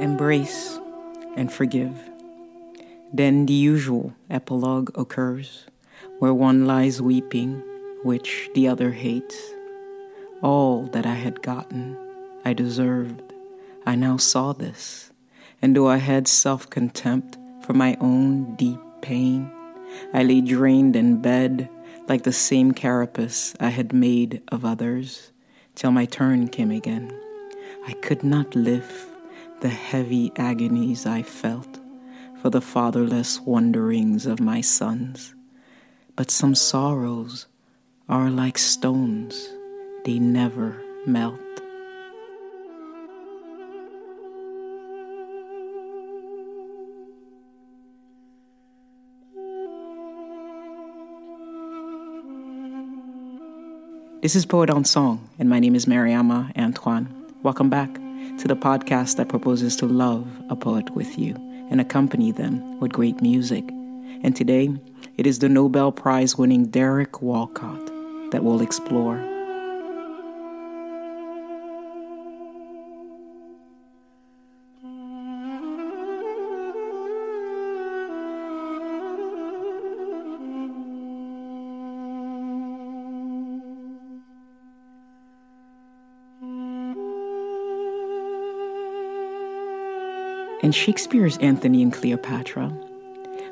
embrace, and forgive. Then the usual epilogue occurs, where one lies weeping, which the other hates. All that I had gotten, I deserved. I now saw this, and though I had self-contempt for my own deep pain, I lay drained in bed like the same carapace I had made of others, till my turn came again. I could not lift the heavy agonies I felt for the fatherless wanderings of my sons. But some sorrows are like stones, they never melt. This is Poet on Song, and my name is Mariama Antoine. Welcome back to the podcast that proposes to love a poet with you and accompany them with great music. And today, it is the Nobel Prize-winning Derek Walcott that we'll explore. In Shakespeare's Antony and Cleopatra,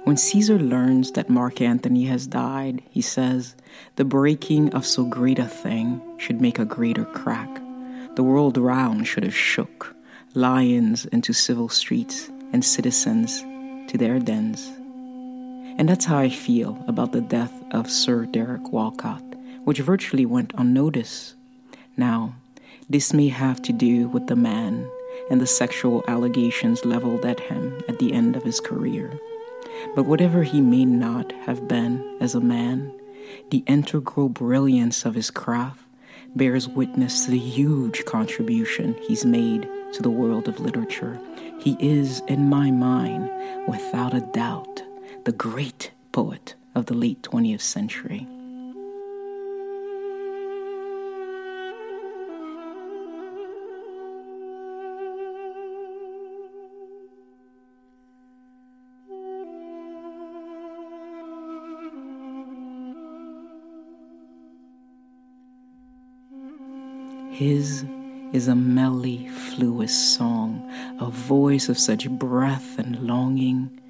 when Caesar learns that Mark Antony has died, he says, "The breaking of so great a thing should make a greater crack. The world round should have shook lions into civil streets and citizens to their dens." And that's how I feel about the death of Sir Derek Walcott, which virtually went unnoticed. Now, this may have to do with the man and the sexual allegations leveled at him at the end of his career. But whatever he may not have been as a man, the integral brilliance of his craft bears witness to the huge contribution he's made to the world of literature. He is, in my mind, without a doubt, the great poet of the late 20th century. His is a mellifluous song, a voice of such breath and longing,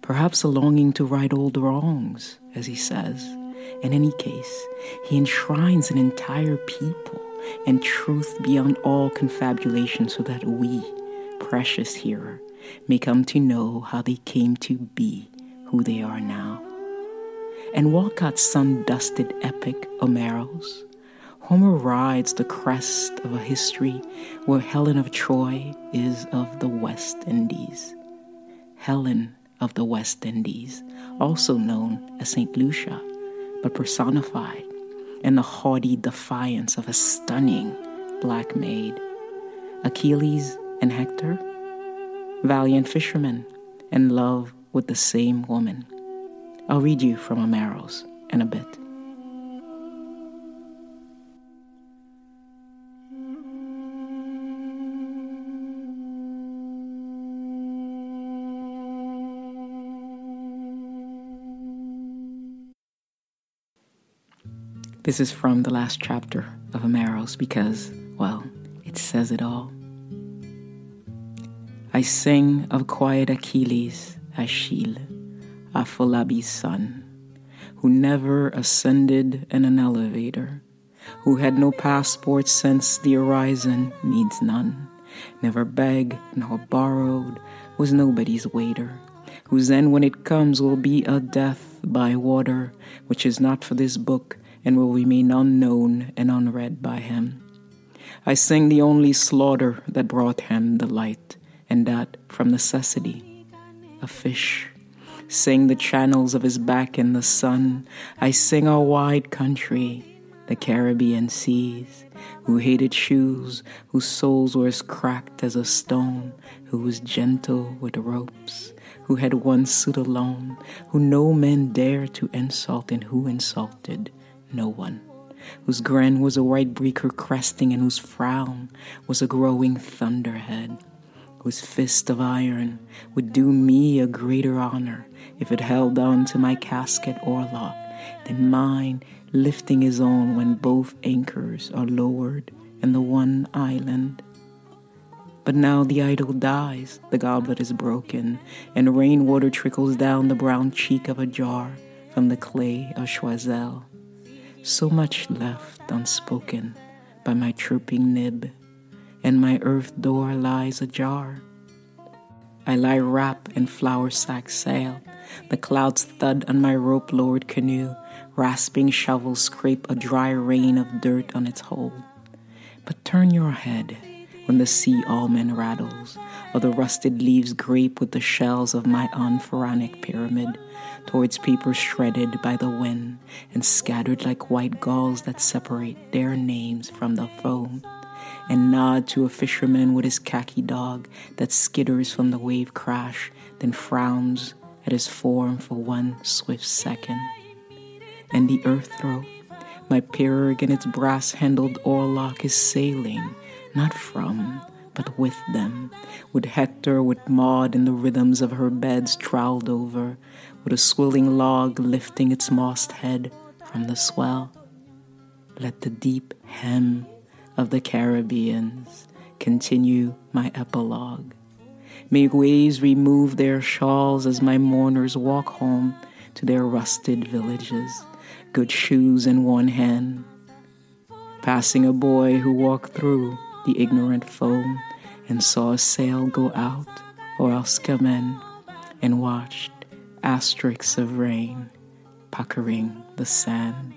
perhaps a longing to right old wrongs, as he says. In any case, he enshrines an entire people and truth beyond all confabulation so that we, precious hearer, may come to know how they came to be who they are now. And Walcott's sun-dusted epic, Omeros, Homer rides the crest of a history where Helen of Troy is of the West Indies. Helen of the West Indies, also known as St. Lucia, but personified in the haughty defiance of a stunning black maid. Achilles and Hector, valiant fishermen in love with the same woman. I'll read you from Omeros in a bit. This is from the last chapter of Omeros because, well, it says it all. I sing of quiet Achilles, Achille, Apholabi's son, who never ascended in an elevator, who had no passport since the horizon needs none, never begged nor borrowed, was nobody's waiter, who then when it comes will be a death by water, which is not for this book, and will remain unknown and unread by him. I sing the only slaughter that brought him the light, and that from necessity, a fish. Sing the channels of his back in the sun. I sing our wide country, the Caribbean seas, who hated shoes, whose soles were as cracked as a stone, who was gentle with ropes, who had one suit alone, who no man dared to insult, and who insulted no one, whose grin was a white breaker cresting and whose frown was a growing thunderhead, whose fist of iron would do me a greater honor if it held on to my casket orlop than mine lifting his own when both anchors are lowered in the one island. But now the idol dies, the goblet is broken, and rainwater trickles down the brown cheek of a jar from the clay of Choiseul. So much left unspoken by my chirping nib, and my earth door lies ajar. I lie wrapped in flour sack sail, the clouds thud on my rope-lowered canoe, rasping shovels scrape a dry rain of dirt on its hold. But turn your head when the sea almond rattles, or the rusted leaves grape with the shells of my unpharaonic pyramid, towards paper shredded by the wind and scattered like white gulls that separate their names from the foam, and nod to a fisherman with his khaki dog that skitters from the wave crash, then frowns at his form for one swift second. And the earth throat, my pirogue and its brass-handled oarlock is sailing, not from, but with them, with Hector, with Maud in the rhythms of her beds troweled over, with a swilling log lifting its mossed head from the swell. Let the deep hem of the Caribbeans continue my epilogue. May waves remove their shawls as my mourners walk home to their rusted villages, good shoes in one hand, passing a boy who walked through the ignorant foam and saw a sail go out or else come in, and watched asterisks of rain puckering the sand.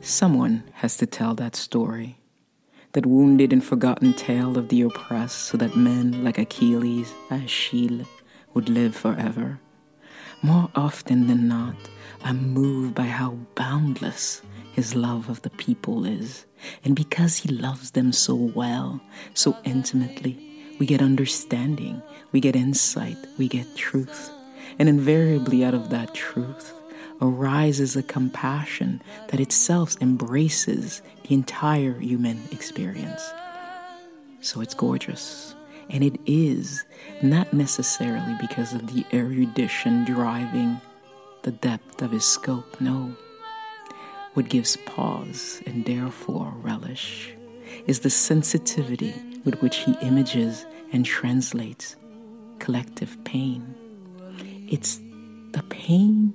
Someone has to tell that story, that wounded and forgotten tale of the oppressed, so that men like Achilles, Achille, would live forever. More often than not, I'm moved by how boundless his love of the people is. And because he loves them so well, so intimately, we get understanding, we get insight, we get truth. And invariably out of that truth, arises a compassion that itself embraces the entire human experience. So it's gorgeous. And it is not necessarily because of the erudition driving the depth of his scope, no. What gives pause and therefore relish is the sensitivity with which he images and translates collective pain. It's the pain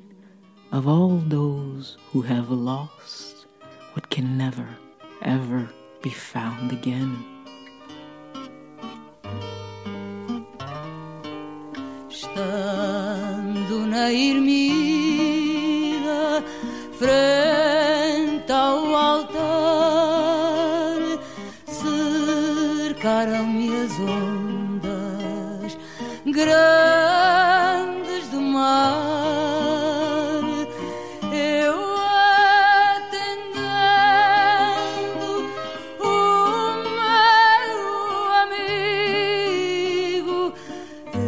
of all those who have lost what can never, ever be found again. Estando na ermida, frente ao altar, cercaram-me as ondas grandes do mar. Eu atendendo o meu amigo, eu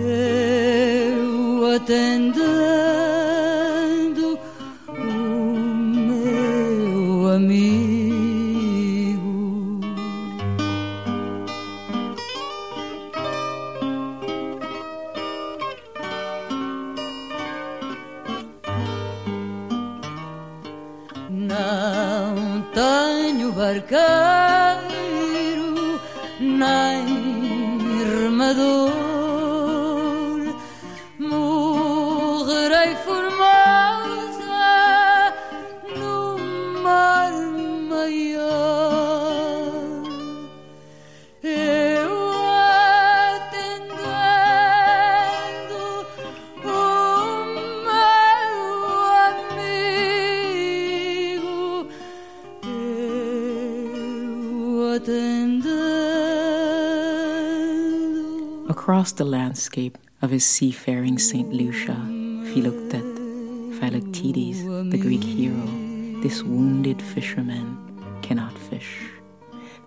atendendo o meu amigo. Não tenho barqueiro nem remador. Across the landscape of his seafaring St. Lucia, Philoctetes, the Greek hero, this wounded fisherman cannot fish,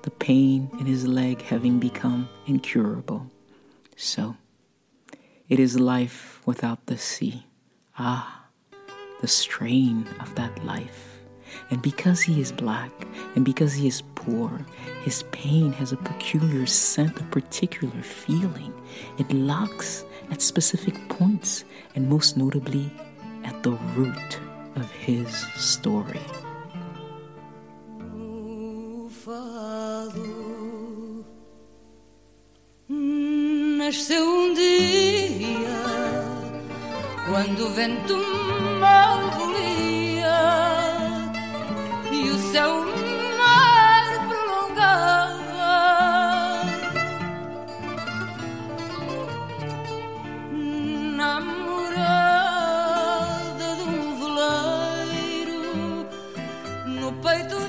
the pain in his leg having become incurable. So, it is life without the sea. Ah, the strain of that life. And because he is black, and because he is poor, his pain has a peculiar scent, a particular feeling. It locks at specific points, and most notably, at the root of his story. Nasceu dia, quando o vento e o céu mar prolongava. Na morada de veleiro, no peito do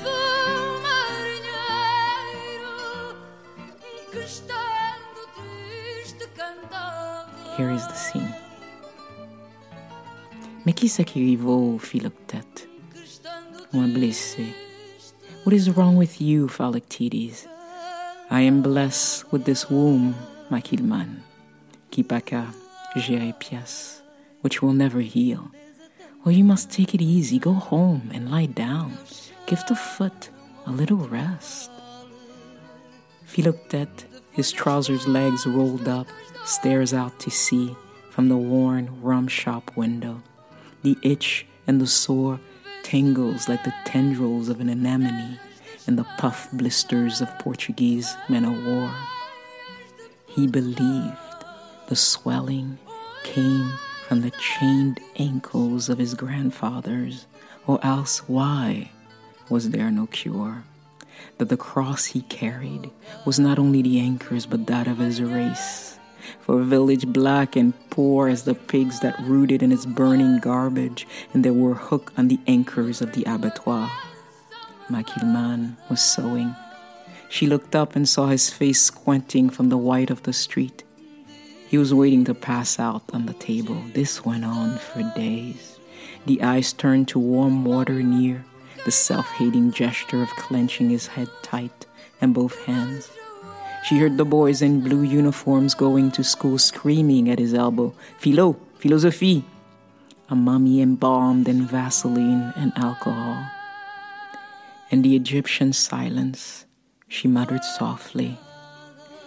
marinheiro, que estando triste cantava. Here is the scene. Mais qui c'est qui arrivou, Philoctète? What is wrong with you, Philoctetes? I am blessed with this womb, Ma Kilman, which will never heal. Well, you must take it easy. Go home and lie down. Give the foot a little rest. Philoctète, his trousers legs rolled up, stares out to sea from the worn rum shop window. The itch and the sore tingles like the tendrils of an anemone and the puff blisters of Portuguese men-o'-war. He believed the swelling came from the chained ankles of his grandfathers, or else why was there no cure? That the cross he carried was not only the anchor's but that of his race. For a village black and poor as the pigs that rooted in its burning garbage, and there were hooked on the anchors of the abattoir. Ma Kilman was sewing. She looked up and saw his face squinting from the white of the street. He was waiting to pass out on the table. This went on for days. The eyes turned to warm water near, the self-hating gesture of clenching his head tight and both hands. She heard the boys in blue uniforms going to school screaming at his elbow, Philo, philosophie. a mummy embalmed in Vaseline and alcohol. In the Egyptian silence, she muttered softly,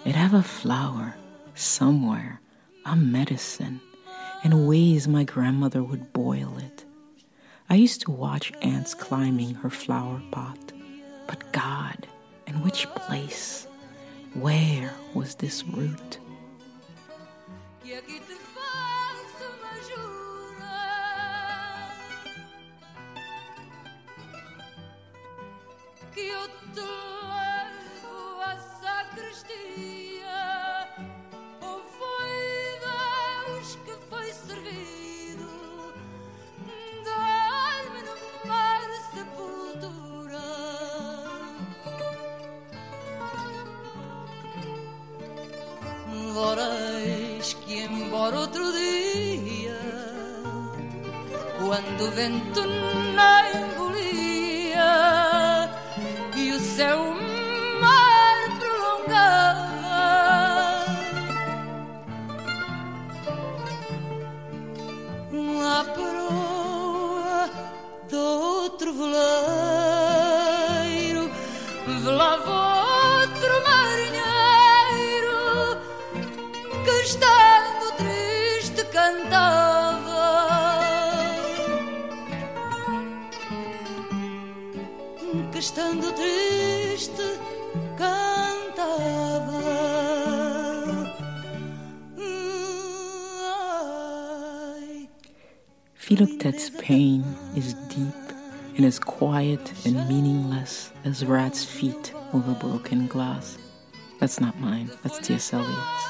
"It have a flower somewhere, a medicine, and ways my grandmother would boil it. I used to watch ants climbing her flower pot. But God, in which place? Where was this root?" Quando o vento na engolia e o céu mar prolongava a proa do outro veleiro velava outro marinheiro que estando triste cantava. Estando triste, cantava. Philoctetes' pain is deep and as quiet and meaningless as rats' feet over broken glass. That's not mine, that's T.S. Eliot's.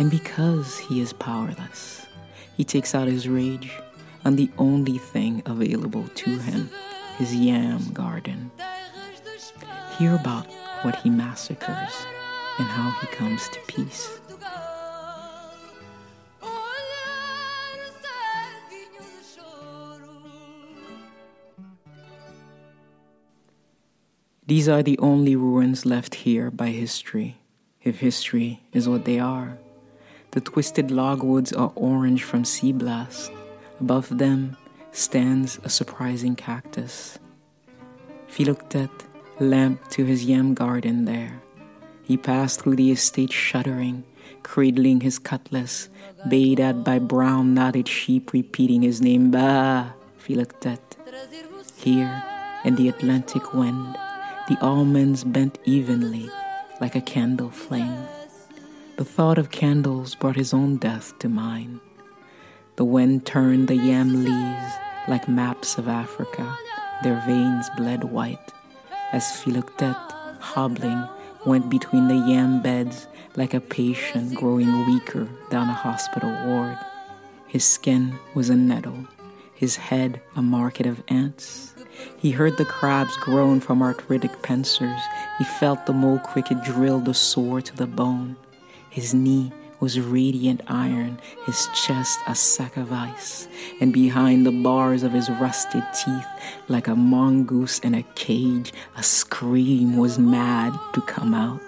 And because he is powerless, he takes out his rage on the only thing available to him, his yam garden. Hear about what he massacres and how he comes to peace. These are the only ruins left here by history, if history is what they are. The twisted logwoods are orange from sea blast. Above them stands a surprising cactus. Philoctetes lamped to his yam garden there. He passed through the estate shuddering, cradling his cutlass, bayed at by brown knotted sheep repeating his name, "Bah, Philoctetes." Here, in the Atlantic wind, the almonds bent evenly like a candle flame. The thought of candles brought his own death to mind. The wind turned the yam leaves like maps of Africa, their veins bled white, as Philoctetes, hobbling, went between the yam beds like a patient growing weaker down a hospital ward. His skin was a nettle, his head a market of ants. He heard the crabs groan from arthritic pincers. He felt the mole cricket drill the sore to the bone. His knee was radiant iron, his chest a sack of ice, and behind the bars of his rusted teeth, like a mongoose in a cage, a scream was mad to come out.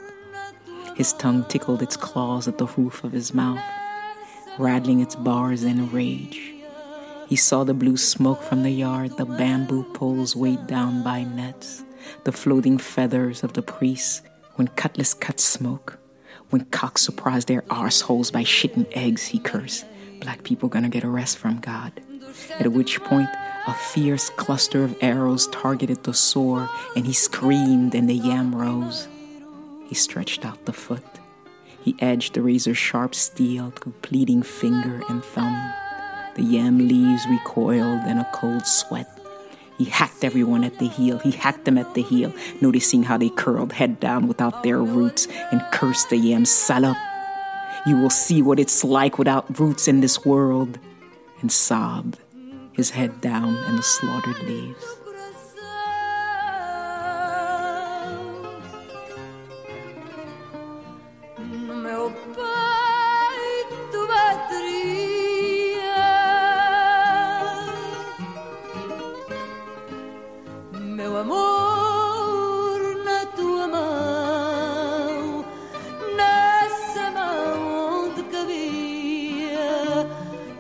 His tongue tickled its claws at the roof of his mouth, rattling its bars in rage. He saw the blue smoke from the yard, the bamboo poles weighed down by nets, the floating feathers of the priests when cutlass cut smoke. When cocks surprise their arseholes by shitting eggs, he cursed. Black people gonna get a rest from God. At which point, a fierce cluster of arrows targeted the sore, and he screamed and the yam rose. He stretched out the foot. He edged the razor-sharp steel through pleading finger and thumb. The yam leaves recoiled in a cold sweat. He hacked everyone at the heel. He hacked them at the heel, noticing how they curled head down without their roots, and cursed the yam, "Salop, you will see what it's like without roots in this world," and sobbed, his head down in the slaughtered leaves.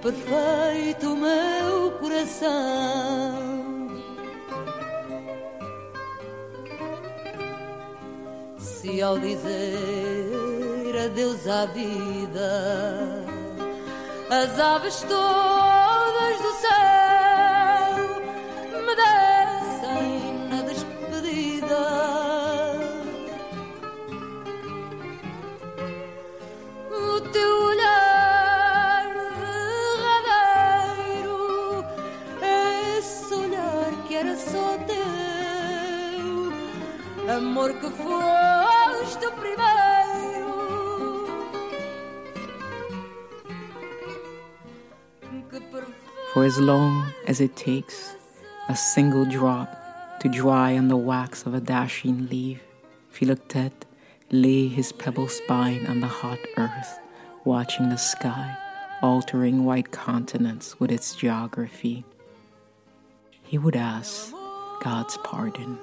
But fight to me. se ao dizer adeus à vida, as aves todas do céu me descem na despedida. O teu olhar verdadeiro, esse olhar que era só teu, amor que foste o primeiro. For as long as it takes a single drop to dry on the wax of a dashing leaf, Philoctete lay his pebble spine on the hot earth, watching the sky, altering white continents with its geography. He would ask God's pardon.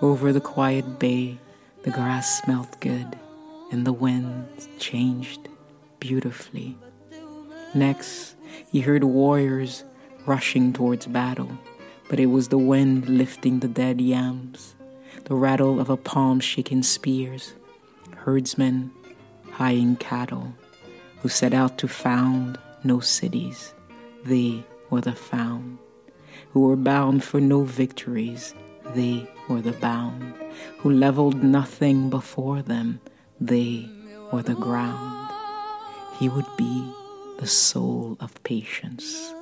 Over the quiet bay, the grass smelt good, and the winds changed beautifully. Next, he heard warriors rushing towards battle, but it was the wind lifting the dead yams, the rattle of a palm shaking spears, herdsmen hieing cattle, who set out to found no cities. They were the found, who were bound for no victories. They were the bound, who leveled nothing before them. They were the ground. He would be the soul of patience,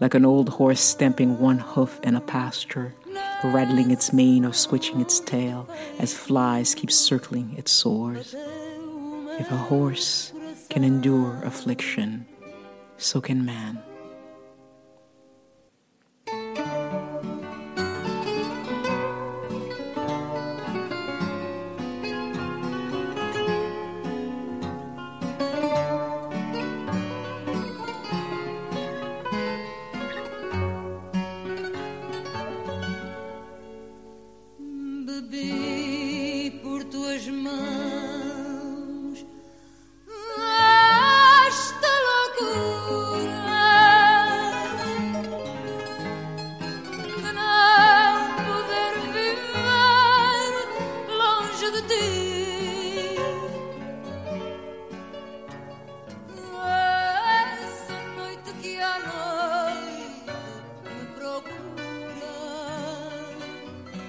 like an old horse stamping one hoof in a pasture, rattling its mane or switching its tail as flies keep circling its sores. If a horse can endure affliction, so can man.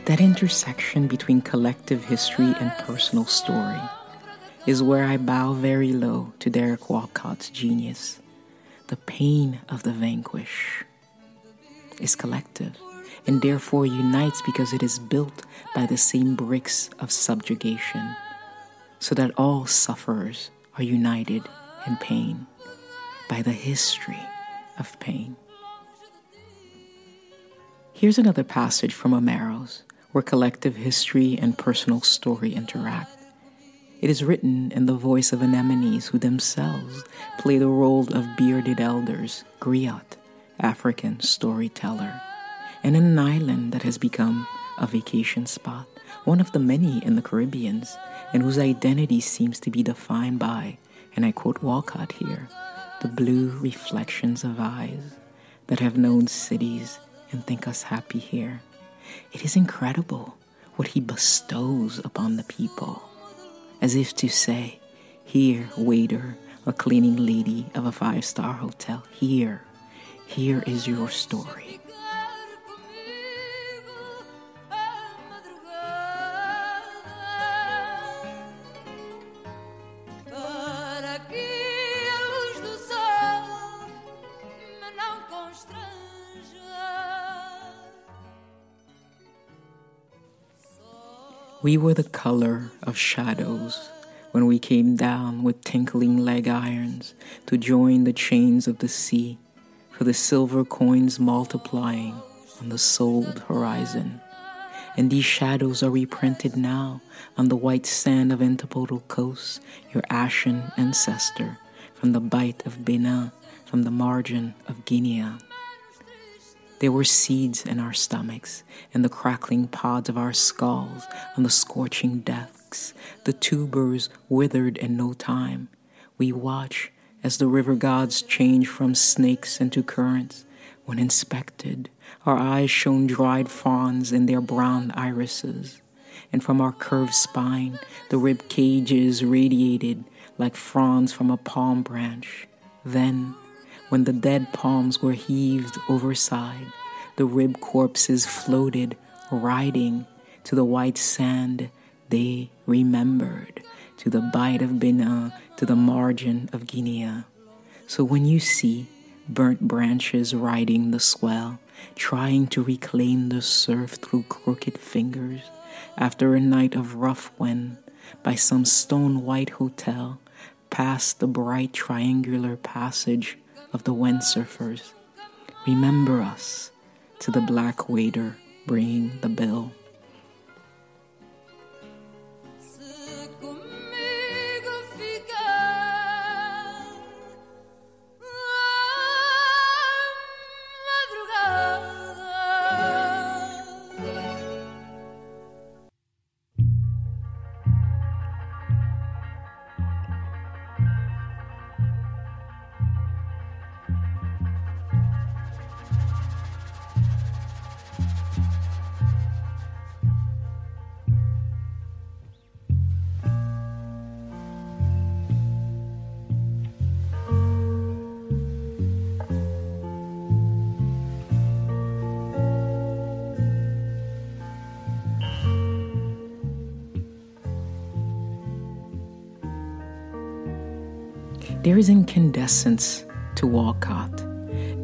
That intersection between collective history and personal story is where I bow very low to Derek Walcott's genius. The pain of the vanquish is collective and therefore unites because it is built by the same bricks of subjugation, so that all sufferers are united in pain by the history of pain. Here's another passage from Omeros, where collective history and personal story interact. It is written in the voice of anemones who themselves play the role of bearded elders, griot, African storyteller, and in an island that has become a vacation spot, one of the many in the Caribbean, and whose identity seems to be defined by, and I quote Walcott here, the blue reflections of eyes that have known cities and think us happy here. It is incredible what he bestows upon the people, as if to say, here, waiter or cleaning lady of a five-star hotel, here is your story. We were the color of shadows when we came down with tinkling leg irons to join the chains of the sea for the silver coins multiplying on the souled horizon. And these shadows are reprinted now on the white sand of interpolar coasts, your ashen ancestor from the Bight of Benin, from the margin of Guinea. There were seeds in our stomachs, in the crackling pods of our skulls, on the scorching desks. The tubers withered in no time. We watch as the river gods change from snakes into currents. When inspected, our eyes shone dried fawns in their brown irises. and from our curved spine, the rib cages radiated like fronds from a palm branch. Then, when the dead palms were heaved overside, the rib corpses floated, riding to the white sand they remembered, to the bite of Benin, to the margin of Guinea. So when you see burnt branches riding the swell, trying to reclaim the surf through crooked fingers, after a night of rough wind, by some stone-white hotel, past the bright triangular passage of the windsurfers, remember us, to the black waiter bringing the bill. There is incandescence to Walcott,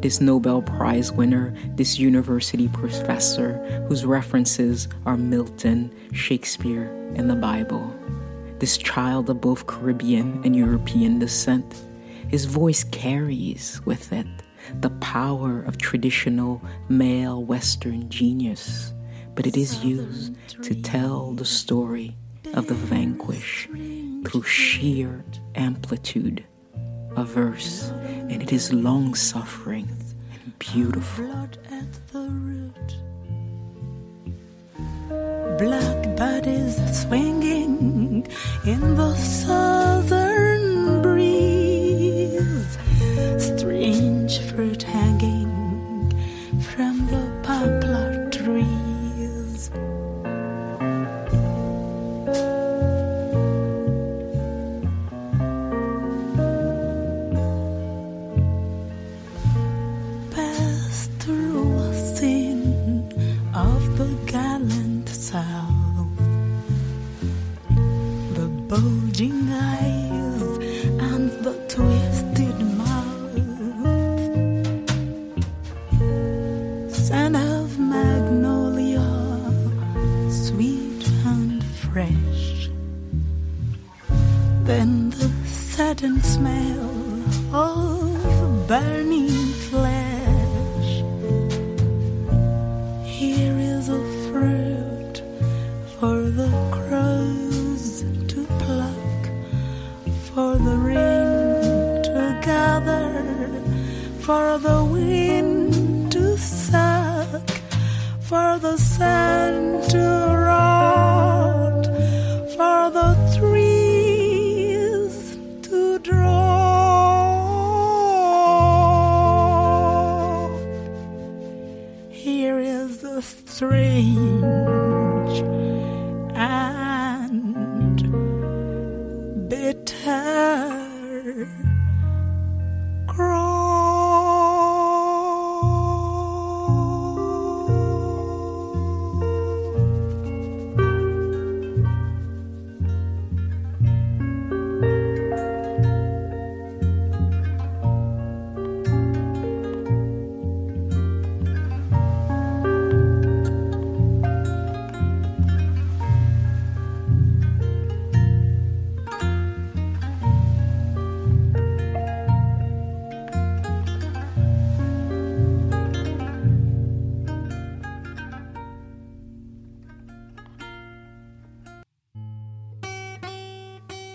this Nobel Prize winner, this university professor whose references are Milton, Shakespeare, and the Bible. This child of both Caribbean and European descent, his voice carries with it the power of traditional male Western genius, but it is used to tell the story of the vanquished through sheer amplitude. A verse, and it is long-suffering and beautiful. Blood at the root. Black bodies swinging in the southern breeze. Strange fruit hanging from the poplar trees.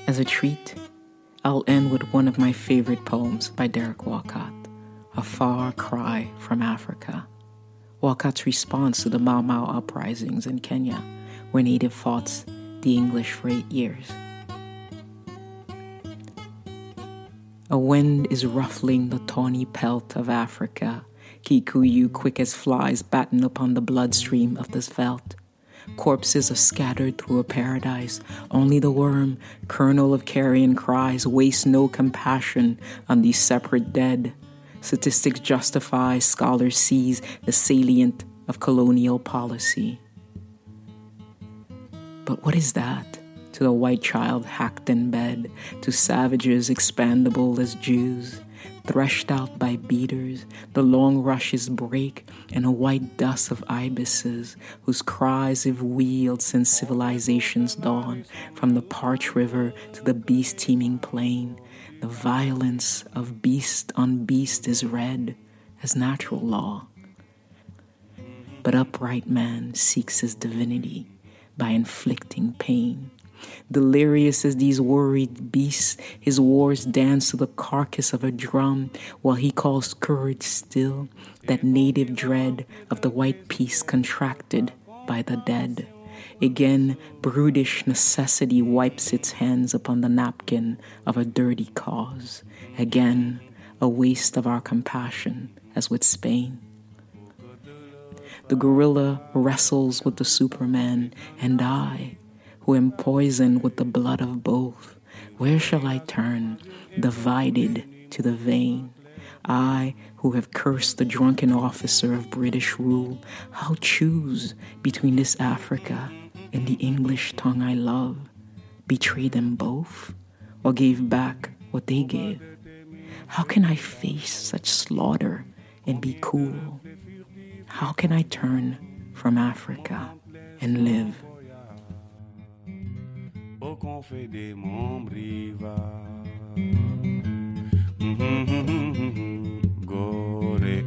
As a treat, I'll end with one of my favorite poems by Derek Walcott, A Far Cry from Africa. Walcott's response to the Mau Mau uprisings in Kenya, where native fought the English for 8 years. A wind is ruffling the tawny pelt of Africa. Kikuyu, quick as flies, batten upon the bloodstream of the veldt. Corpses are scattered through a paradise. Only the worm, kernel of carrion cries, wastes no compassion on these separate dead. Statistics justify, scholars seize the salient of colonial policy. But what is that to the white child hacked in bed, to savages expandable as Jews? Threshed out by beaters, the long rushes break, and a white dust of ibises, whose cries have wheeled since civilization's dawn, from the parched river to the beast-teeming plain. The violence of beast on beast is read as natural law. But upright man seeks his divinity by inflicting pain. Delirious as these worried beasts, his wars dance to the carcass of a drum, while he calls courage still that native dread of the white peace contracted by the dead. Again, brutish necessity wipes its hands upon the napkin of a dirty cause. Again, a waste of our compassion, as with Spain. The gorilla wrestles with the Superman, and I, who am poisoned with the blood of both, where shall I turn, divided to the vein? I, who have cursed the drunken officer of British rule, how choose between this Africa and the English tongue I love? Betray them both, or give back what they gave? How can I face such slaughter and be cool? How can I turn from Africa and live? Au confé des membres gore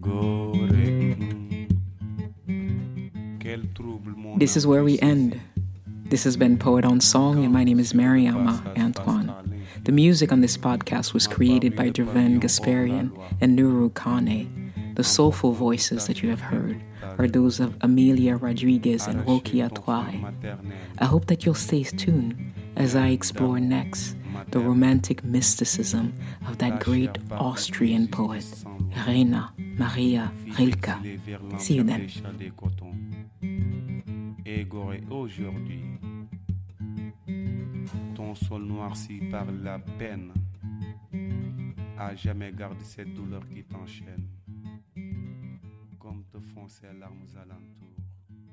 gore. This is where we end. This has been Poet on Song, and my name is Mariama Antoine. The music on this podcast was created by Djivan Gasparyan and Nuru Kane. The soulful voices that you have heard are those of Amália Rodrigues and Rokia Traoré. I hope that you'll stay tuned as I explore next the romantic mysticism of that great Austrian poet, Rainer Maria Rilke. See you then. Ton sol noirci par la peine, à jamais garde cette douleur qui t'enchaîne. Comme te font ces larmes alentour.